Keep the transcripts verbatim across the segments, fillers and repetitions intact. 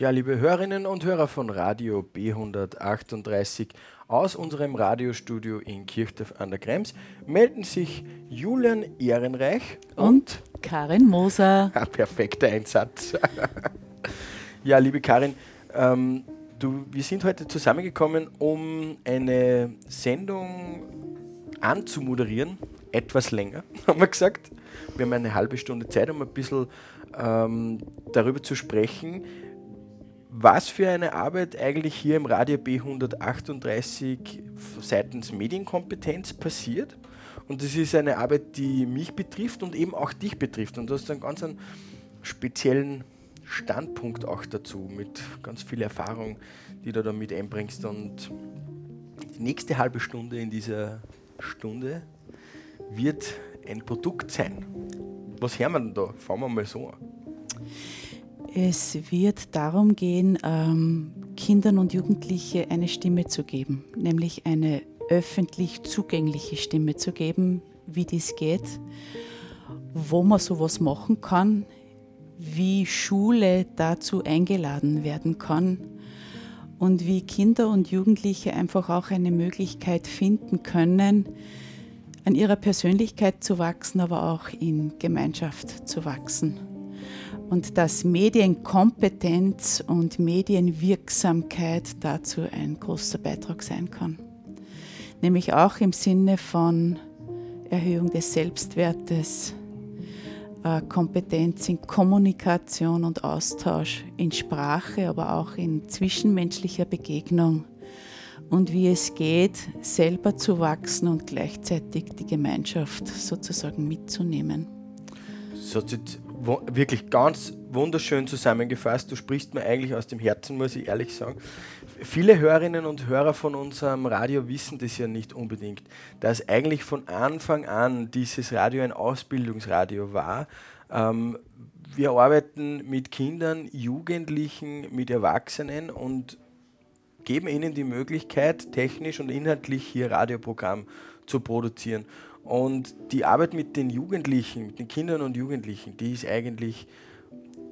Ja, liebe Hörerinnen und Hörer von Radio B hundertachtunddreißig, aus unserem Radiostudio in Kirchdorf an der Krems melden sich Julian Ehrenreich und, und Karin Moser. Ah, perfekter Einsatz. Ja, liebe Karin, ähm, du, wir sind heute zusammengekommen, um eine Sendung anzumoderieren, etwas länger, haben wir gesagt. Wir haben eine halbe Stunde Zeit, um ein bisschen ähm, darüber zu sprechen, was für eine Arbeit eigentlich hier im Radio B hundertachtunddreißig seitens Medienkompetenz passiert. Und das ist eine Arbeit, die mich betrifft und eben auch dich betrifft. Und du hast einen ganz einen speziellen Standpunkt auch dazu, mit ganz viel Erfahrung, die du da mit einbringst. Und die nächste halbe Stunde in dieser Stunde wird ein Produkt sein. Was hören wir denn da? Fangen wir mal so an. Es wird darum gehen, ähm, Kindern und Jugendlichen eine Stimme zu geben, nämlich eine öffentlich zugängliche Stimme zu geben, wie das geht, wo man sowas machen kann, wie Schule dazu eingeladen werden kann und wie Kinder und Jugendliche einfach auch eine Möglichkeit finden können, an ihrer Persönlichkeit zu wachsen, aber auch in Gemeinschaft zu wachsen. Und dass Medienkompetenz und Medienwirksamkeit dazu ein großer Beitrag sein kann. Nämlich auch im Sinne von Erhöhung des Selbstwertes, äh, Kompetenz in Kommunikation und Austausch, in Sprache, aber auch in zwischenmenschlicher Begegnung. Und wie es geht, selber zu wachsen und gleichzeitig die Gemeinschaft sozusagen mitzunehmen. So, wirklich ganz wunderschön zusammengefasst. Du sprichst mir eigentlich aus dem Herzen, muss ich ehrlich sagen. Viele Hörerinnen und Hörer von unserem Radio wissen das ja nicht unbedingt, dass eigentlich von Anfang an dieses Radio ein Ausbildungsradio war. Ähm, wir arbeiten mit Kindern, Jugendlichen, mit Erwachsenen und geben ihnen die Möglichkeit, technisch und inhaltlich hier Radioprogramm zu produzieren. Und die Arbeit mit den Jugendlichen, mit den Kindern und Jugendlichen, die ist eigentlich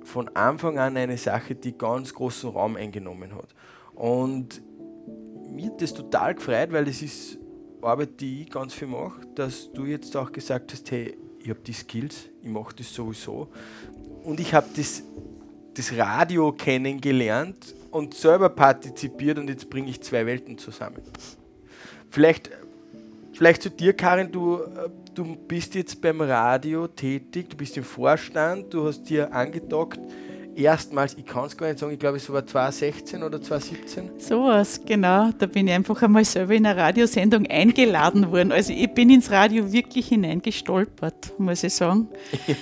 von Anfang an eine Sache, die ganz großen Raum eingenommen hat. Und mir hat das total gefreut, weil das ist Arbeit, die ich ganz viel mache, dass du jetzt auch gesagt hast, hey, ich habe die Skills, ich mache das sowieso. Und ich habe das, das Radio kennengelernt und selber partizipiert und jetzt bringe ich zwei Welten zusammen. Vielleicht... Vielleicht zu dir, Karin, du, du bist jetzt beim Radio tätig, du bist im Vorstand, du hast dir angedockt, erstmals, ich kann es gar nicht sagen, ich glaube, es war zwanzig sechzehn oder zwanzig siebzehn. Sowas, genau, da bin ich einfach einmal selber in eine Radiosendung eingeladen worden, also ich bin ins Radio wirklich hineingestolpert, muss ich sagen.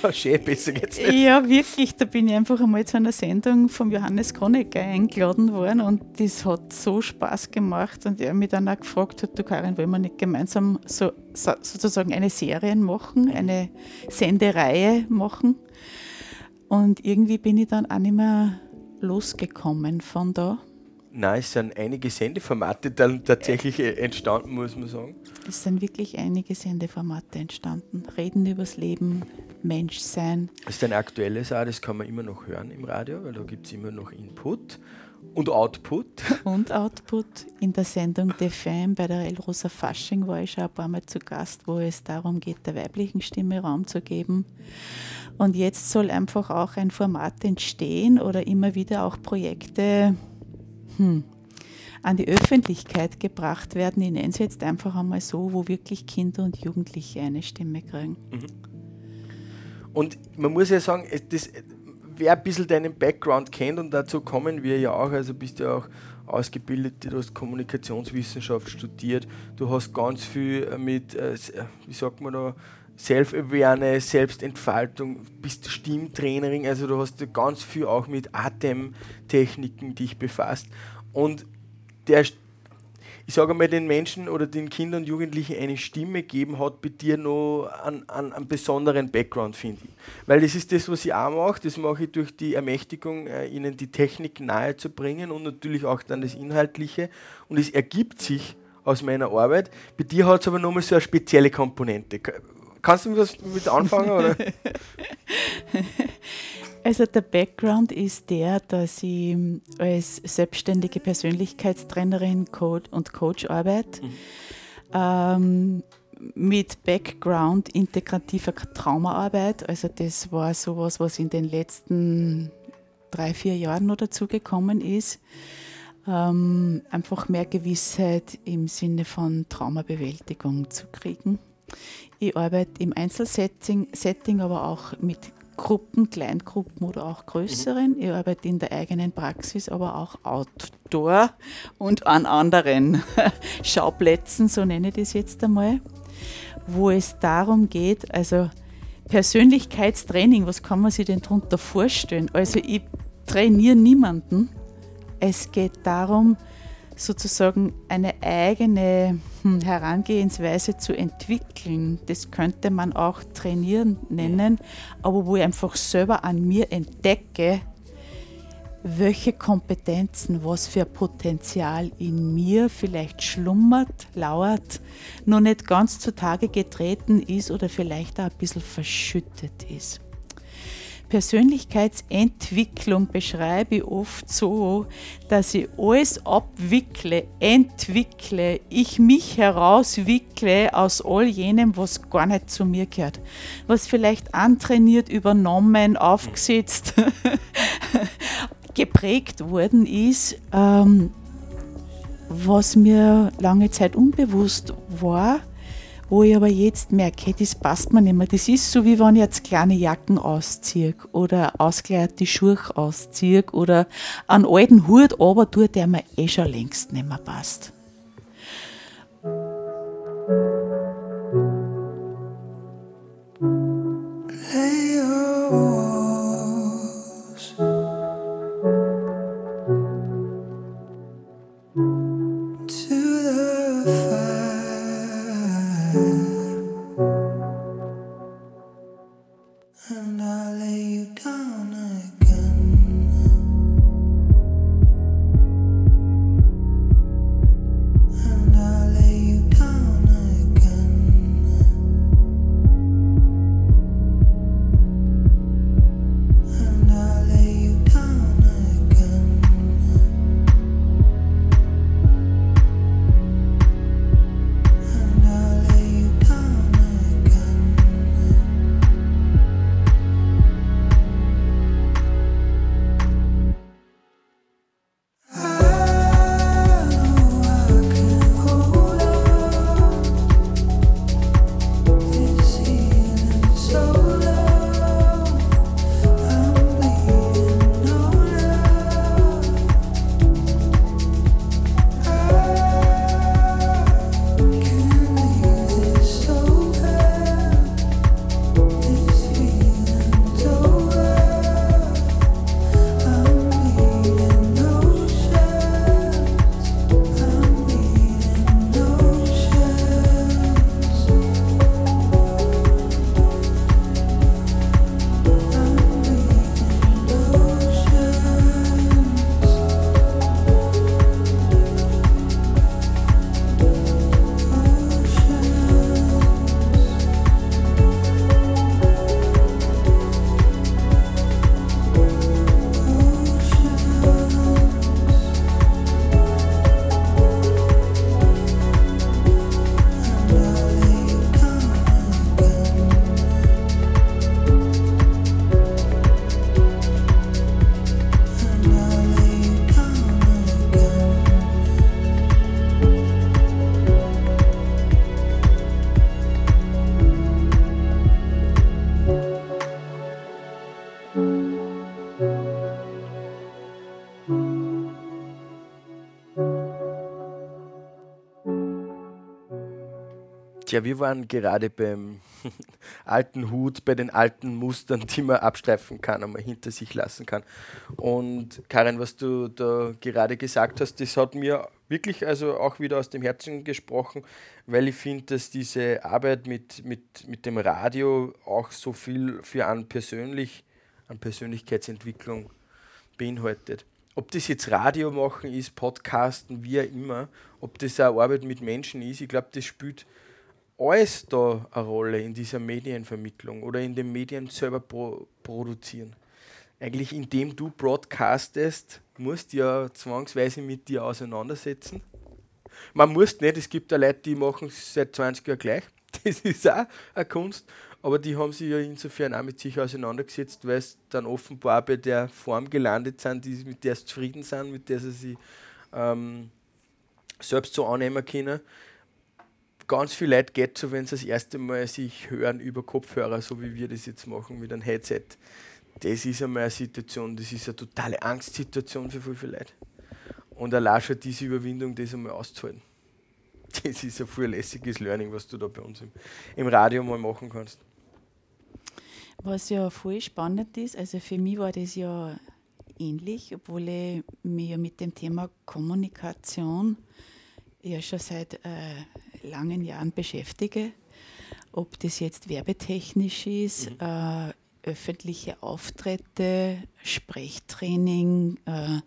Ja, schön, besser geht's nicht. Ja, wirklich, da bin ich einfach einmal zu einer Sendung von Johannes Konecker eingeladen worden und das hat so Spaß gemacht und er mich dann auch gefragt hat, du Karin, wollen wir nicht gemeinsam so, so, sozusagen eine Serie machen, eine Sendereihe machen? Und irgendwie bin ich dann auch nicht mehr losgekommen von da. Nein, es sind einige Sendeformate dann tatsächlich äh, entstanden, muss man sagen. Es sind wirklich einige Sendeformate entstanden. Reden übers Leben, Menschsein. Das ist ein aktuelles auch, das kann man immer noch hören im Radio, weil da gibt es immer noch Input und Output. Und Output. In der Sendung The Femme bei der El Rosa Fasching war ich schon ein paar Mal zu Gast, wo es darum geht, der weiblichen Stimme Raum zu geben. Und jetzt soll einfach auch ein Format entstehen oder immer wieder auch Projekte hm, an die Öffentlichkeit gebracht werden. Ich nenne es jetzt einfach einmal so, wo wirklich Kinder und Jugendliche eine Stimme kriegen. Und man muss ja sagen, das, wer ein bisschen deinen Background kennt, und dazu kommen wir ja auch, also bist du ja auch ausgebildet, du hast Kommunikationswissenschaft studiert, du hast ganz viel mit, wie sagt man da, Self-Awareness, Selbstentfaltung, bist Stimmtrainerin, also du hast ganz viel auch mit Atemtechniken dich befasst. Und der, ich sage mal, den Menschen oder den Kindern und Jugendlichen eine Stimme geben, hat bei dir noch einen, einen, einen besonderen Background, finde ich. Weil das ist das, was ich auch mache, das mache ich durch die Ermächtigung, äh, ihnen die Technik nahe zu bringen und natürlich auch dann das Inhaltliche. Und es ergibt sich aus meiner Arbeit. Bei dir hat es aber nochmal so eine spezielle Komponente. Kannst du mit was mit anfangen? Oder? Also der Background ist der, dass ich als selbstständige Persönlichkeitstrainerin und Coach arbeite. Mhm. Ähm, mit Background integrativer Traumaarbeit. Also das war sowas, was in den letzten drei, vier Jahren noch dazugekommen ist. Ähm, einfach mehr Gewissheit im Sinne von Traumabewältigung zu kriegen. Ich arbeite im Einzelsetting, Setting, aber auch mit Gruppen, Kleingruppen oder auch größeren. Ich arbeite in der eigenen Praxis, aber auch outdoor und an anderen Schauplätzen, so nenne ich das jetzt einmal, wo es darum geht, also Persönlichkeitstraining, was kann man sich denn darunter vorstellen? Also ich trainiere niemanden. Es geht darum, sozusagen eine eigene Herangehensweise zu entwickeln. Das könnte man auch trainieren nennen, aber wo ich einfach selber an mir entdecke, welche Kompetenzen, was für Potenzial in mir vielleicht schlummert, lauert, noch nicht ganz zutage getreten ist oder vielleicht auch ein bisschen verschüttet ist. Persönlichkeitsentwicklung beschreibe ich oft so, dass ich alles abwickle, entwickle, ich mich herauswickle aus all jenem, was gar nicht zu mir gehört. Was vielleicht antrainiert, übernommen, aufgesetzt, geprägt worden ist, ähm, was mir lange Zeit unbewusst war, wo ich aber jetzt merke, das passt mir nicht mehr. Das ist so, wie wenn ich jetzt kleine Jacken ausziehe oder ausgeleierte Schuhe ausziehe oder einen alten Hut runtertue, der mir eh schon längst nicht mehr passt. Ja, wir waren gerade beim alten Hut, bei den alten Mustern, die man abstreifen kann, einmal hinter sich lassen kann. Und Karin, was du da gerade gesagt hast, das hat mir wirklich also auch wieder aus dem Herzen gesprochen, weil ich finde, dass diese Arbeit mit, mit, mit dem Radio auch so viel für an, persönlich, an Persönlichkeitsentwicklung beinhaltet. Ob das jetzt Radio machen ist, Podcasten, wie auch immer, ob das auch Arbeit mit Menschen ist, ich glaube, das spielt alles da eine Rolle in dieser Medienvermittlung oder in den Medien selber pro- produzieren. eigentlich indem du broadcastest, musst du ja zwangsweise mit dir auseinandersetzen. Man muss nicht, es gibt ja Leute, die machen es seit zwanzig Jahren gleich, das ist auch eine Kunst, aber die haben sich ja insofern auch mit sich auseinandergesetzt, weil sie dann offenbar bei der Form gelandet sind, die, mit der sie zufrieden sind, mit der sie sich ähm, selbst so annehmen können. Ganz viel Leute geht so, wenn sie das erste Mal sich hören über Kopfhörer, so wie wir das jetzt machen mit einem Headset. Das ist einmal eine Situation, das ist eine totale Angstsituation für viele, viele Leute. Und allein schon diese Überwindung, das einmal auszuhalten. Das ist ein voll lässiges Learning, was du da bei uns im, im Radio mal machen kannst. Was ja voll spannend ist, also für mich war das ja ähnlich, obwohl ich mich ja mit dem Thema Kommunikation ja schon seit äh, langen Jahren beschäftige. Ob das jetzt werbetechnisch ist, mhm. äh, öffentliche Auftritte, Sprechtraining äh,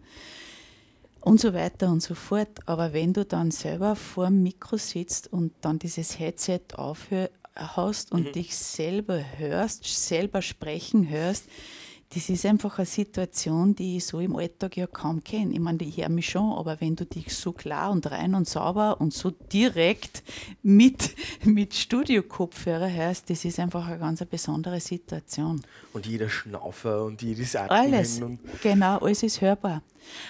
und so weiter und so fort. Aber wenn du dann selber vor dem Mikro sitzt und dann dieses Headset aufhaust und mhm. dich selber hörst, selber sprechen hörst, das ist einfach eine Situation, die ich so im Alltag ja kaum kenne. Ich meine, ich höre mich schon, aber wenn du dich so klar und rein und sauber und so direkt mit, mit Studio-Kopfhörer hörst, das ist einfach eine ganz besondere Situation. Und jeder Schnaufer und jedes Atmen. Alles, und genau, alles ist hörbar.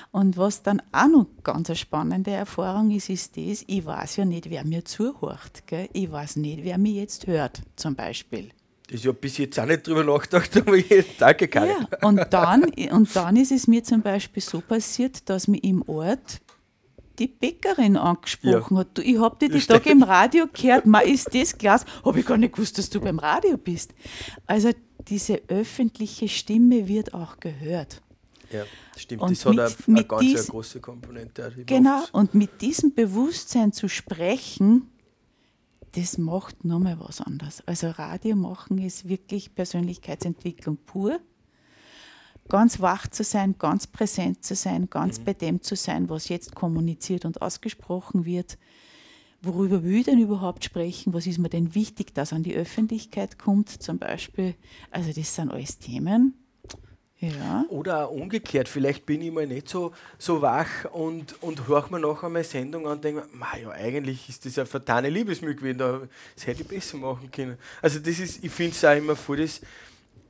Und was dann auch noch ganz eine spannende Erfahrung ist, ist das, ich weiß ja nicht, wer mir zuhört. Gell? Ich weiß nicht, wer mich jetzt hört, zum Beispiel. Das habe ich bis jetzt auch nicht drüber nachgedacht, aber jetzt danke, Karin. Ja, und dann, und dann ist es mir zum Beispiel so passiert, dass mich im Ort die Bäckerin angesprochen ja. hat. Du, ich habe dich die Tage im Radio gehört, man ist das Glas, habe ich gar nicht gewusst, dass du beim Radio bist. Also diese öffentliche Stimme wird auch gehört. Ja, stimmt, und das mit, hat eine, eine ganz dies, große Komponente. Genau, und mit diesem Bewusstsein zu sprechen, das macht nochmal was anderes. Also Radio machen ist wirklich Persönlichkeitsentwicklung pur. Ganz wach zu sein, ganz präsent zu sein, ganz mhm. bei dem zu sein, was jetzt kommuniziert und ausgesprochen wird. Worüber will ich denn überhaupt sprechen? Was ist mir denn wichtig, dass an die Öffentlichkeit kommt zum Beispiel? Also das sind alles Themen. Ja. Oder auch umgekehrt, vielleicht bin ich mal nicht so, so wach und, und höre mir nachher meine Sendung an und denke mir, ja, eigentlich ist das ja vertane Liebesmüh gewesen, das hätte ich besser machen können. Also das ist, ich finde es auch immer voll, das,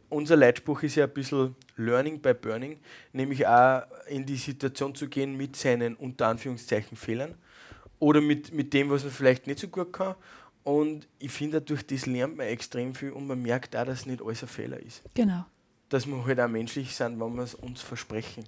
unser Leitspruch ist ja ein bisschen Learning by Burning, nämlich auch in die Situation zu gehen mit seinen unter Anführungszeichen Fehlern oder mit, mit dem, was man vielleicht nicht so gut kann. Und ich finde, durch das lernt man extrem viel und man merkt auch, dass nicht alles ein Fehler ist. Genau. Dass wir halt auch menschlich sind, wenn wir es uns versprechen.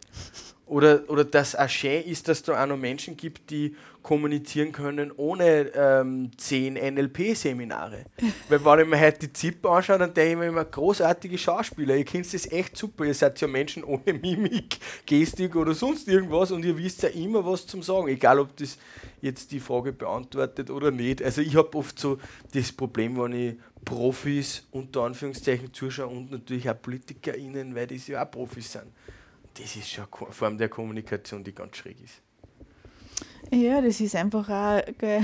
Oder, oder dass auch schön ist, dass es da auch noch Menschen gibt, die kommunizieren können ohne ähm, zehn N L P-Seminare. Weil wenn ich mir heute die ZIP anschaue, dann denke ich mir immer, großartige Schauspieler, ihr könnt das echt super, ihr seid ja Menschen ohne Mimik, Gestik oder sonst irgendwas und ihr wisst ja immer was zum Sagen, egal ob das jetzt die Frage beantwortet oder nicht. Also ich habe oft so das Problem, wenn ich Profis unter Anführungszeichen zuschaue und natürlich auch PolitikerInnen, weil das ja auch Profis sind. Das ist schon eine Form der Kommunikation, die ganz schräg ist. Ja, das ist einfach auch, gell,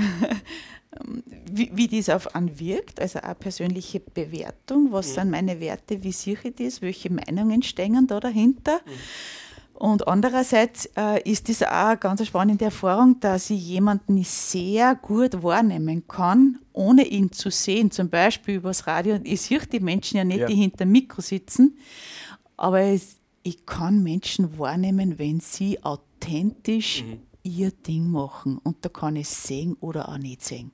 wie, wie das auf einen wirkt, also auch persönliche Bewertung. Was mhm. sind meine Werte, wie sehe ich das, welche Meinungen stehen da dahinter? Mhm. Und andererseits äh, ist das auch eine ganz spannende Erfahrung, dass ich jemanden sehr gut wahrnehmen kann, ohne ihn zu sehen, zum Beispiel übers Radio. Ich sehe die Menschen ja nicht, ja. die hinter dem Mikro sitzen, aber es ich kann Menschen wahrnehmen, wenn sie authentisch mhm. ihr Ding machen. Und da kann ich es sehen oder auch nicht sehen.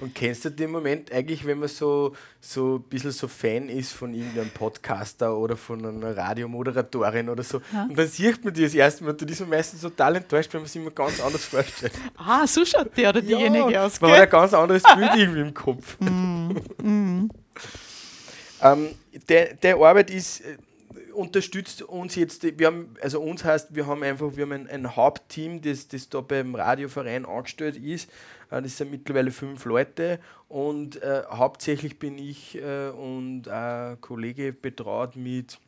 Und kennst du den Moment eigentlich, wenn man so, so ein bisschen so Fan ist von irgendeinem Podcaster oder von einer Radiomoderatorin oder so? Ja. Und dann sieht man die das erste Mal und die ist man meistens total enttäuscht, wenn man sich immer ganz anders vorstellt. Ah, so schaut der oder diejenige ja, aus. Man gell? Hat ein ganz anderes Bild irgendwie im Kopf. Mm, mm. ähm, der, der Arbeit ist... unterstützt uns jetzt, wir haben, also uns heißt, wir haben einfach, wir haben ein, ein Hauptteam, das, das da beim Radioverein angestellt ist. Das sind mittlerweile fünf Leute und äh, hauptsächlich bin ich äh, und ein Kollege betraut mit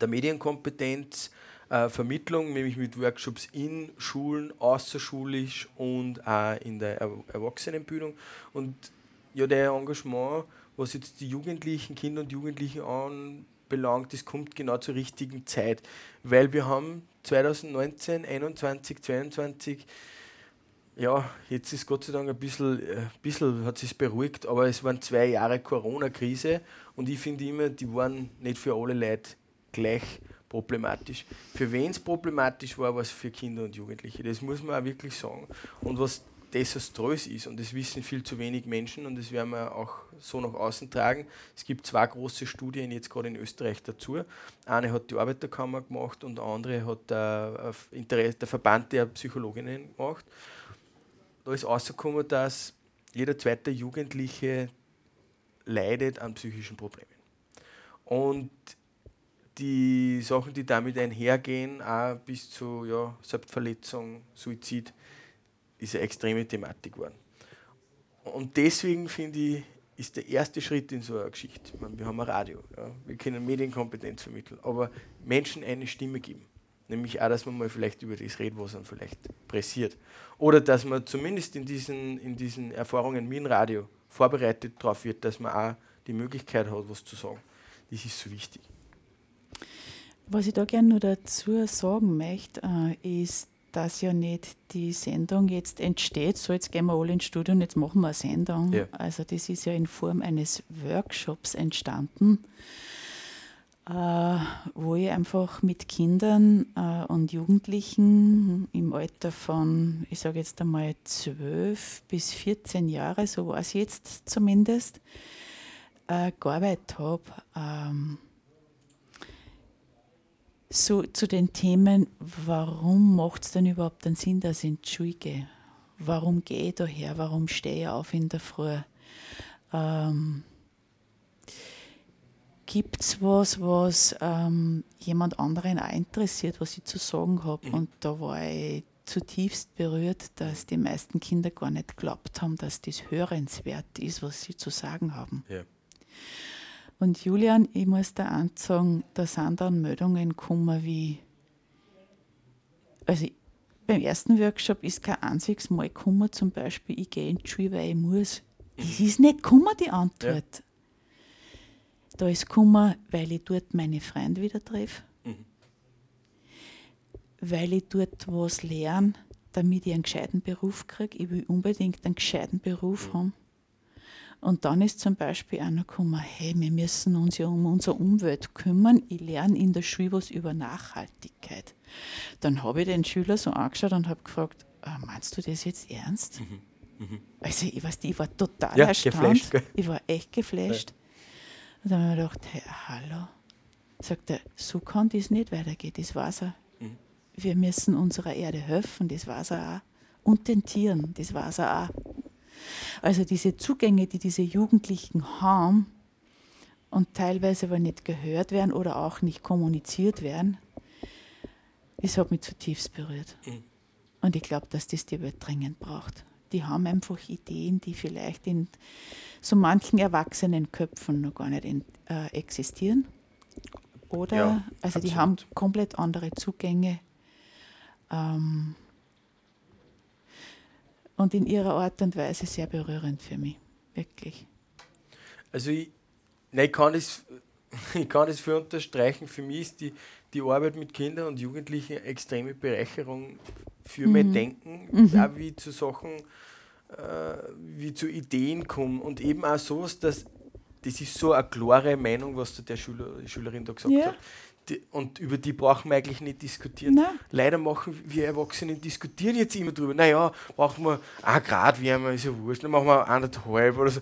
der Medienkompetenz, äh, Vermittlung, nämlich mit Workshops in Schulen, außerschulisch und auch in der er- Erwachsenenbildung. Und ja, der Engagement, was jetzt die Jugendlichen, Kinder und Jugendlichen an belangt, das kommt genau zur richtigen Zeit, weil wir haben zwanzig neunzehn, einundzwanzig, zweiundzwanzig, ja, jetzt ist Gott sei Dank ein bisschen, ein bisschen hat sich beruhigt, aber es waren zwei Jahre Corona-Krise und ich finde immer, die waren nicht für alle Leute gleich problematisch. Für wen es problematisch war, war es für Kinder und Jugendliche, das muss man auch wirklich sagen. Und was desaströs ist, und das wissen viel zu wenig Menschen und das werden wir auch so nach außen tragen. Es gibt zwei große Studien jetzt gerade in Österreich dazu. Eine hat die Arbeiterkammer gemacht und andere hat der, der Verband der Psychologinnen gemacht. Da ist rausgekommen, dass jeder zweite Jugendliche leidet an psychischen Problemen. Und die Sachen, die damit einhergehen, auch bis zu ja, Selbstverletzung, Suizid, ist eine extreme Thematik geworden. Und deswegen finde ich, ist der erste Schritt in so einer Geschichte. Ich meine, wir haben ein Radio, ja, wir können Medienkompetenz vermitteln, aber Menschen eine Stimme geben. Nämlich auch, dass man mal vielleicht über das redet, was einem vielleicht pressiert. Oder dass man zumindest in diesen, in diesen Erfahrungen mit dem Radio vorbereitet darauf wird, dass man auch die Möglichkeit hat, was zu sagen. Das ist so wichtig. Was ich da gerne noch dazu sagen möchte, ist, dass ja nicht die Sendung jetzt entsteht, so jetzt gehen wir alle ins Studio und jetzt machen wir eine Sendung. Ja. Also das ist ja in Form eines Workshops entstanden, äh, wo ich einfach mit Kindern äh, und Jugendlichen im Alter von, ich sage jetzt einmal zwölf bis vierzehn Jahre, so war es jetzt zumindest, äh, gearbeitet habe. Ähm, So, zu den Themen, warum macht es denn überhaupt einen Sinn, dass ich in die Schule gehe? Warum gehe ich daher? Warum stehe ich auf in der Früh? Ähm, Gibt es was, was ähm, jemand anderen auch interessiert, was ich zu sagen habe? Und da war ich zutiefst berührt, dass die meisten Kinder gar nicht geglaubt haben, dass das hörenswert ist, was sie zu sagen haben. Ja. Und Julian, ich muss da ansagen, da sind dann Meldungen gekommen wie, also beim ersten Workshop ist kein einziges Mal gekommen, zum Beispiel, ich gehe in die Schule, weil ich muss. Das ist nicht gekommen, die Antwort. Ja. Da ist gekommen, weil ich dort meine Freunde wieder treffe, mhm. weil ich dort was lerne, damit ich einen gescheiten Beruf kriege. Ich will unbedingt einen gescheiten Beruf mhm. haben. Und dann ist zum Beispiel einer gekommen, hey, wir müssen uns ja um unsere Umwelt kümmern. Ich lerne in der Schule was über Nachhaltigkeit. Dann habe ich den Schüler so angeschaut und habe gefragt, ah, meinst du das jetzt ernst? Mhm. Mhm. Also ich weiß nicht, ich war total ja, erstaunt. Geflasht, gell? Ich war echt geflasht. Ja. Und dann habe ich mir gedacht, hey, hallo. Sagt er, so kann das nicht weitergehen, das weiß er. Mhm. Wir müssen unserer Erde helfen, das weiß er auch. Und den Tieren, das weiß er auch. Also diese Zugänge, die diese Jugendlichen haben und teilweise aber nicht gehört werden oder auch nicht kommuniziert werden, das hat mich zutiefst berührt. Und ich glaube, dass das die Welt dringend braucht. Die haben einfach Ideen, die vielleicht in so manchen erwachsenen Köpfen noch gar nicht in, äh, existieren. Oder, ja, also absolut. Die haben komplett andere Zugänge. Ähm, Und in ihrer Art und Weise sehr berührend für mich, wirklich. Also ich, nein, ich, kann, das, ich kann das für unterstreichen. Für mich ist die, die Arbeit mit Kindern und Jugendlichen eine extreme Bereicherung für mhm. mein Denken, mhm. auch wie ich zu Sachen, äh, wie ich zu Ideen komme. Und eben auch so, dass das ist so eine klare Meinung, was der Schüler, die Schülerin da gesagt ja. hat. Die, und über die brauchen wir eigentlich nicht diskutieren. Nein. Leider machen wir Erwachsene diskutieren jetzt immer drüber. Naja, brauchen wir ein Grad wärmer, ist ja wurscht, dann machen wir eineinhalb oder so.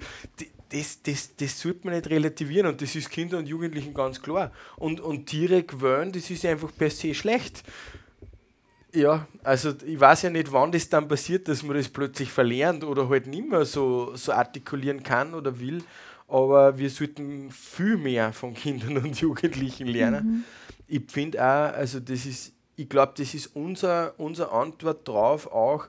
Das, das, das sollte man nicht relativieren und das ist Kindern und Jugendlichen ganz klar. Und, und Tiere gewöhnen, das ist einfach per se schlecht. Ja, also ich weiß ja nicht, wann das dann passiert, dass man das plötzlich verlernt oder halt nicht mehr so, so artikulieren kann oder will. Aber wir sollten viel mehr von Kindern und Jugendlichen lernen. Mhm. Ich finde auch, also das ist, ich glaube, das ist unser, unsere Antwort drauf auch,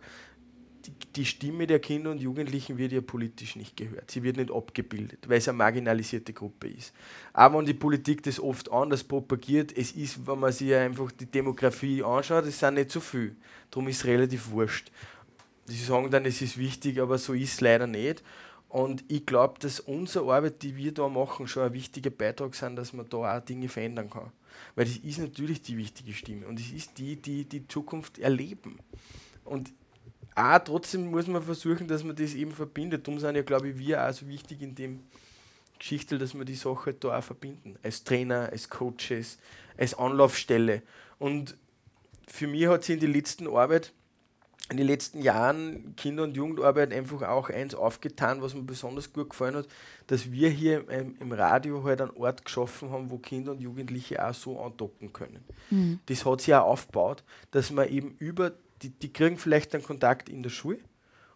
die, die Stimme der Kinder und Jugendlichen wird ja politisch nicht gehört. Sie wird nicht abgebildet, weil es eine marginalisierte Gruppe ist. Aber wenn die Politik das oft anders propagiert, es ist, wenn man sich einfach die Demografie anschaut, es sind nicht so viele. Darum ist es relativ wurscht. Sie sagen dann, es ist wichtig, aber so ist es leider nicht. Und ich glaube, dass unsere Arbeit, die wir da machen, schon ein wichtiger Beitrag sind, dass man da auch Dinge verändern kann. Weil das ist natürlich die wichtige Stimme und es ist die, die die Zukunft erleben. Und auch trotzdem muss man versuchen, dass man das eben verbindet. Darum sind ja, glaube ich, wir auch so wichtig in dem Geschichte, dass wir die Sache da auch verbinden. Als Trainer, als Coaches, als Anlaufstelle. Und für mich hat sich in der letzten Arbeit, in den letzten Jahren Kinder- und Jugendarbeit einfach auch eins aufgetan, was mir besonders gut gefallen hat, dass wir hier im Radio halt einen Ort geschaffen haben, wo Kinder und Jugendliche auch so andocken können. Mhm. Das hat sich auch aufgebaut, dass man eben über, die, die kriegen vielleicht einen Kontakt in der Schule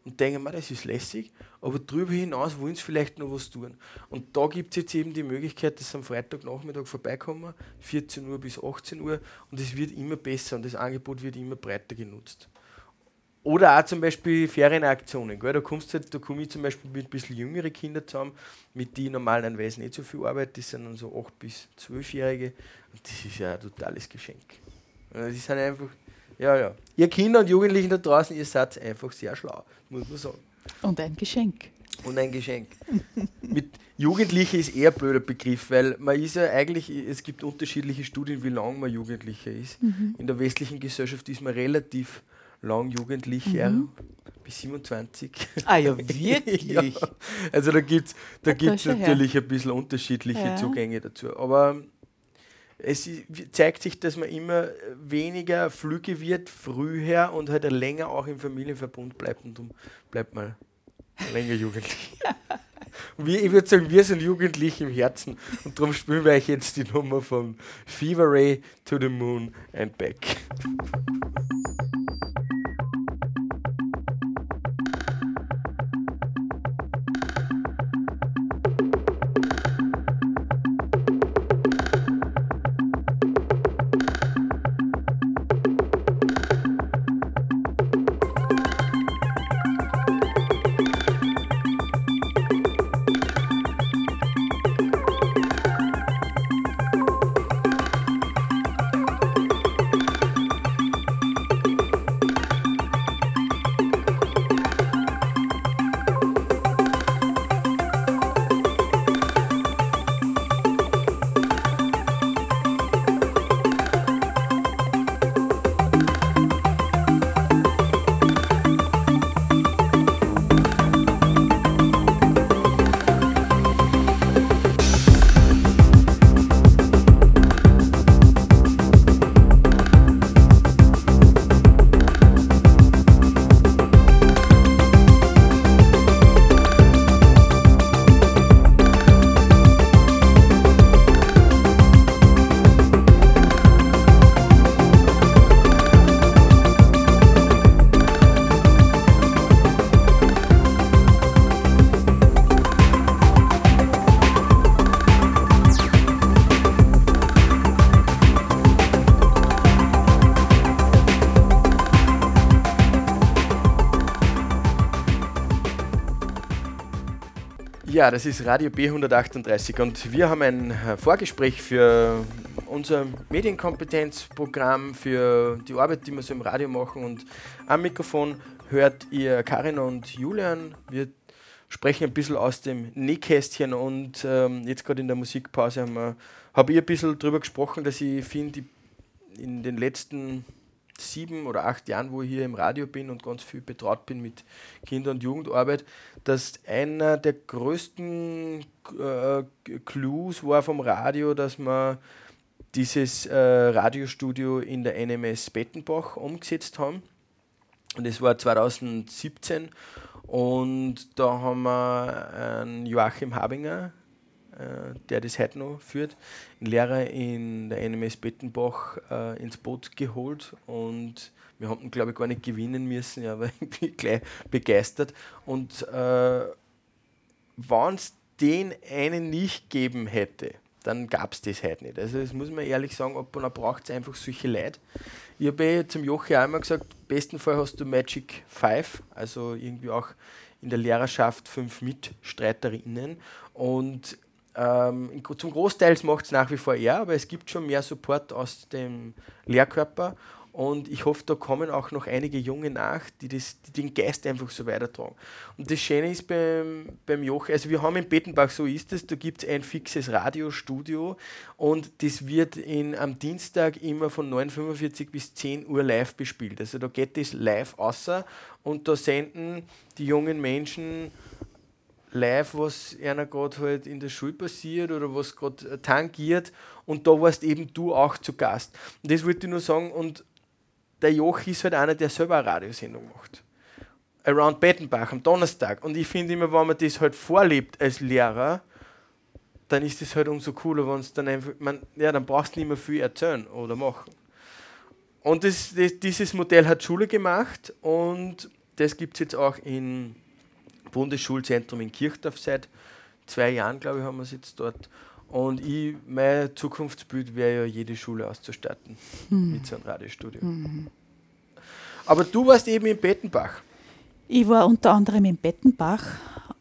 und denken, man, das ist lässig, aber darüber hinaus wollen sie vielleicht noch was tun. Und da gibt es jetzt eben die Möglichkeit, dass sie am Freitagnachmittag vorbeikommen, vierzehn Uhr bis achtzehn Uhr, und es wird immer besser und das Angebot wird immer breiter genutzt. Oder auch zum Beispiel Ferienaktionen. Gell? Da, kommst halt, da komme ich zum Beispiel mit ein bisschen jüngeren Kindern zusammen, mit die normalen Anweisen nicht so viel Arbeit, das sind dann so acht- bis zwölfjährige. Und das ist ja ein totales Geschenk. Das ist halt einfach, ja, ja. Ihr Kinder und Jugendlichen da draußen, ihr seid einfach sehr schlau, muss man sagen. Und ein Geschenk. Und ein Geschenk. Mit Jugendliche ist eher ein blöder Begriff, weil man ist ja eigentlich, es gibt unterschiedliche Studien, wie lange man Jugendlicher ist. Mhm. In der westlichen Gesellschaft ist man relativ lang Jugendlicher, mhm. bis siebenundzwanzig. Ah ja, wirklich? Ja. Also da gibt es da gibt's natürlich her. ein bisschen unterschiedliche ja. Zugänge dazu. Aber es zeigt sich, dass man immer weniger flügge wird, früher, und halt länger auch im Familienverbund bleibt. Und darum bleibt man länger jugendlich. Wir, ich würde sagen, wir sind jugendlich im Herzen. Und darum spielen wir euch jetzt die Nummer von Fever Ray to the Moon and Back. Ja, das ist Radio B hundertachtunddreißig und wir haben ein Vorgespräch für unser Medienkompetenzprogramm, für die Arbeit, die wir so im Radio machen, und am Mikrofon hört ihr Karin und Julian. Wir sprechen ein bisschen aus dem Nähkästchen und ähm, jetzt gerade in der Musikpause habe hab ich ein bisschen drüber gesprochen, dass ich finde, in den letzten sieben oder acht Jahren, wo ich hier im Radio bin und ganz viel betraut bin mit Kinder- und Jugendarbeit, dass einer der größten äh, Clues war vom Radio, dass man dieses äh, Radiostudio in der N M S Pettenbach umgesetzt haben. Und das war zweitausendsiebzehn. Und da haben wir einen Joachim Habinger, der das heute noch führt, einen Lehrer in der N M S Pettenbach äh, ins Boot geholt, und wir haben ihn, glaube ich, gar nicht gewinnen müssen, ja, aber ich bin gleich begeistert. Und äh, wenn es den einen nicht gegeben hätte, dann gab es das heute nicht. Also das muss man ehrlich sagen, ab und an braucht es einfach solche Leute. Ich habe ja zum Jochi auch immer gesagt, im besten Fall hast du Magic Five, also irgendwie auch in der Lehrerschaft fünf Mitstreiterinnen, und zum Großteil macht es nach wie vor er, aber es gibt schon mehr Support aus dem Lehrkörper, Und ich hoffe, da kommen auch noch einige Junge nach, die, das, die den Geist einfach so weitertragen. Und das Schöne ist beim, beim Joch, also wir haben in Pettenbach, so ist es, da gibt es ein fixes Radiostudio und das wird in, am Dienstag immer von neun Uhr fünfundvierzig bis zehn Uhr live bespielt. Also da geht das live außer und da senden die jungen Menschen live, was einer gerade halt in der Schule passiert oder was gerade tangiert, und da warst eben du auch zu Gast. Und das wollte ich nur sagen, und der Joch ist halt einer, der selber eine Radiosendung macht. Around Pettenbach am Donnerstag. Und ich finde immer, wenn man das halt vorlebt als Lehrer, dann ist das halt umso cooler, wenn es dann einfach, man, ja, dann brauchst du nicht mehr viel erzählen oder machen. Und das, das, dieses Modell hat Schule gemacht und das gibt es jetzt auch in Bundesschulzentrum in Kirchdorf seit zwei Jahren, glaube ich, haben wir es jetzt dort. Und ich, mein Zukunftsbild wäre ja, jede Schule auszustatten hm. mit so einem Radiostudio. Hm. Aber du warst eben in Pettenbach. Ich war unter anderem in Pettenbach.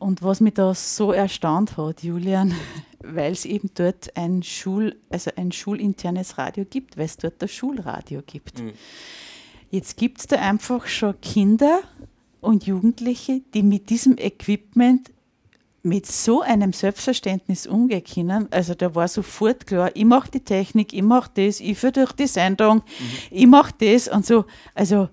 Und was mich da so erstaunt hat, Julian, weil es eben dort ein, Schul, also ein schulinternes Radio gibt, weil es dort das Schulradio gibt. Hm. Jetzt gibt es da einfach schon Kinder und Jugendliche, die mit diesem Equipment mit so einem Selbstverständnis umgehen können. Also da war sofort klar, ich mache die Technik, ich mache das, ich führe durch die Sendung, mhm. ich mache das und so. Also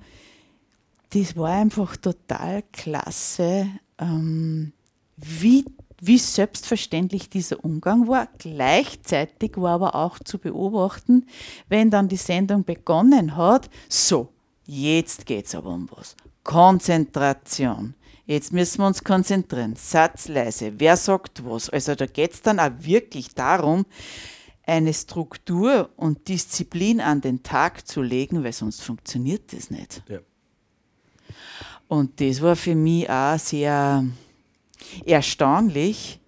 das war einfach total klasse, ähm, wie, wie selbstverständlich dieser Umgang war. Gleichzeitig war aber auch zu beobachten, wenn dann die Sendung begonnen hat, so, jetzt geht es aber um was. Konzentration. Jetzt müssen wir uns konzentrieren. Satzleise. Wer sagt was? Also da geht es dann auch wirklich darum, eine Struktur und Disziplin an den Tag zu legen, weil sonst funktioniert das nicht. Ja. Und das war für mich auch sehr erstaunlich,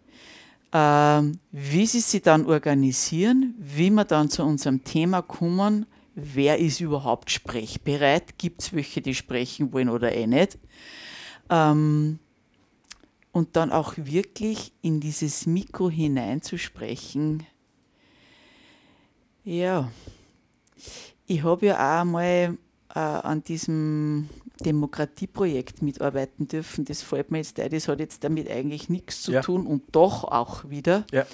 ähm, wie sie sich dann organisieren, wie wir dann zu unserem Thema kommen. Wer ist überhaupt sprechbereit? Gibt es welche, die sprechen wollen oder eh nicht? Ähm, und dann auch wirklich in dieses Mikro hineinzusprechen. Ja, ich habe ja auch einmal äh, an diesem Demokratieprojekt mitarbeiten dürfen. Das fällt mir jetzt ein, das hat jetzt damit eigentlich nichts zu ja. tun und doch auch wieder, ja.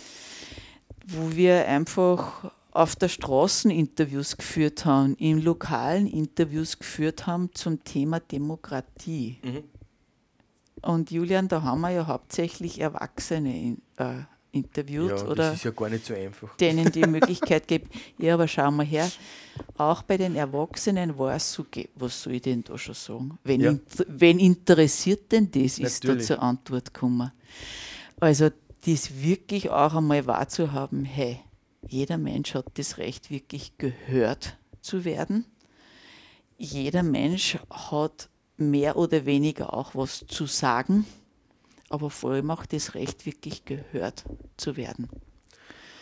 wo wir einfach auf der Straße Interviews geführt haben, in lokalen Interviews geführt haben zum Thema Demokratie. Mhm. Und Julian, da haben wir ja hauptsächlich Erwachsene in, äh, interviewt. Ja, oder das ist ja gar nicht so einfach. Denen die Möglichkeit gibt. Ja, aber schauen wir her, auch bei den Erwachsenen war es so, was soll ich denn da schon sagen? Wen, ja. inter- wen interessiert denn das, Natürlich. Ist da zur Antwort gekommen. Also das wirklich auch einmal wahrzuhaben, hey, jeder Mensch hat das Recht, wirklich gehört zu werden. Jeder Mensch hat mehr oder weniger auch was zu sagen, aber vor allem auch das Recht, wirklich gehört zu werden.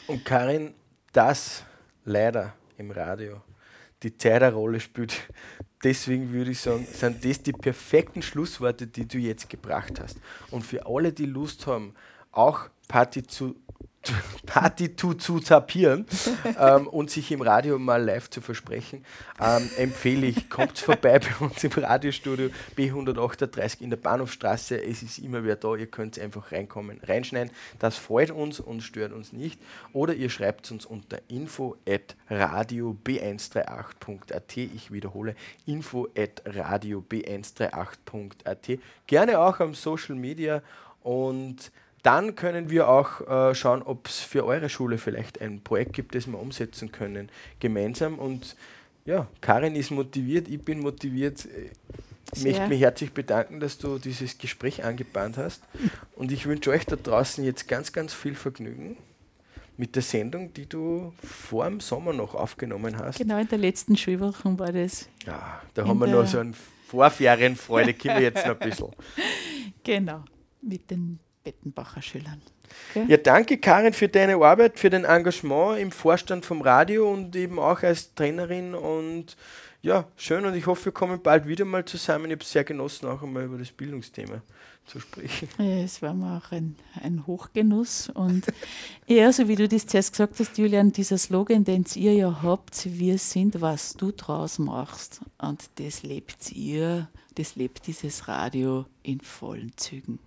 Und Karin, das leider im Radio die Zeit eine Rolle spielt. Deswegen würde ich sagen, sind das die perfekten Schlussworte, die du jetzt gebracht hast. Und für alle, die Lust haben, auch Party zu Partitu zu zapieren ähm, und sich im Radio mal live zu versprechen, ähm, empfehle ich, kommt vorbei bei uns im Radiostudio B hundertachtunddreißig in der Bahnhofstraße. Es ist immer wer da, ihr könnt einfach reinkommen, reinschneiden. Das freut uns und stört uns nicht. Oder ihr schreibt uns unter info at radio b eins drei acht punkt a t. Ich wiederhole, info at radio b eins drei acht punkt a t. Gerne auch am Social Media, und dann können wir auch äh, schauen, ob es für eure Schule vielleicht ein Projekt gibt, das wir umsetzen können, gemeinsam. Und ja, Karin ist motiviert, ich bin motiviert. Ich möchte mich herzlich bedanken, dass du dieses Gespräch angebahnt hast. Und ich wünsche euch da draußen jetzt ganz, ganz viel Vergnügen mit der Sendung, die du vor dem Sommer noch aufgenommen hast. Genau, in der letzten Schulwoche war das. Ja, da haben wir noch so eine Vorferienfreude, können wir jetzt noch ein bisschen. Genau, mit den Pettenbacher Schülern. Okay. Ja, danke Karin für deine Arbeit, für dein Engagement im Vorstand vom Radio und eben auch als Trainerin, und ja, schön, und ich hoffe, wir kommen bald wieder mal zusammen. Ich habe es sehr genossen, auch einmal über das Bildungsthema zu sprechen. Ja, es war mir auch ein, ein Hochgenuss. Und ja, so wie du das zuerst gesagt hast, Julian, dieser Slogan, den ihr ja habt, wir sind, was du draus machst. Und das lebt ihr, das lebt dieses Radio in vollen Zügen.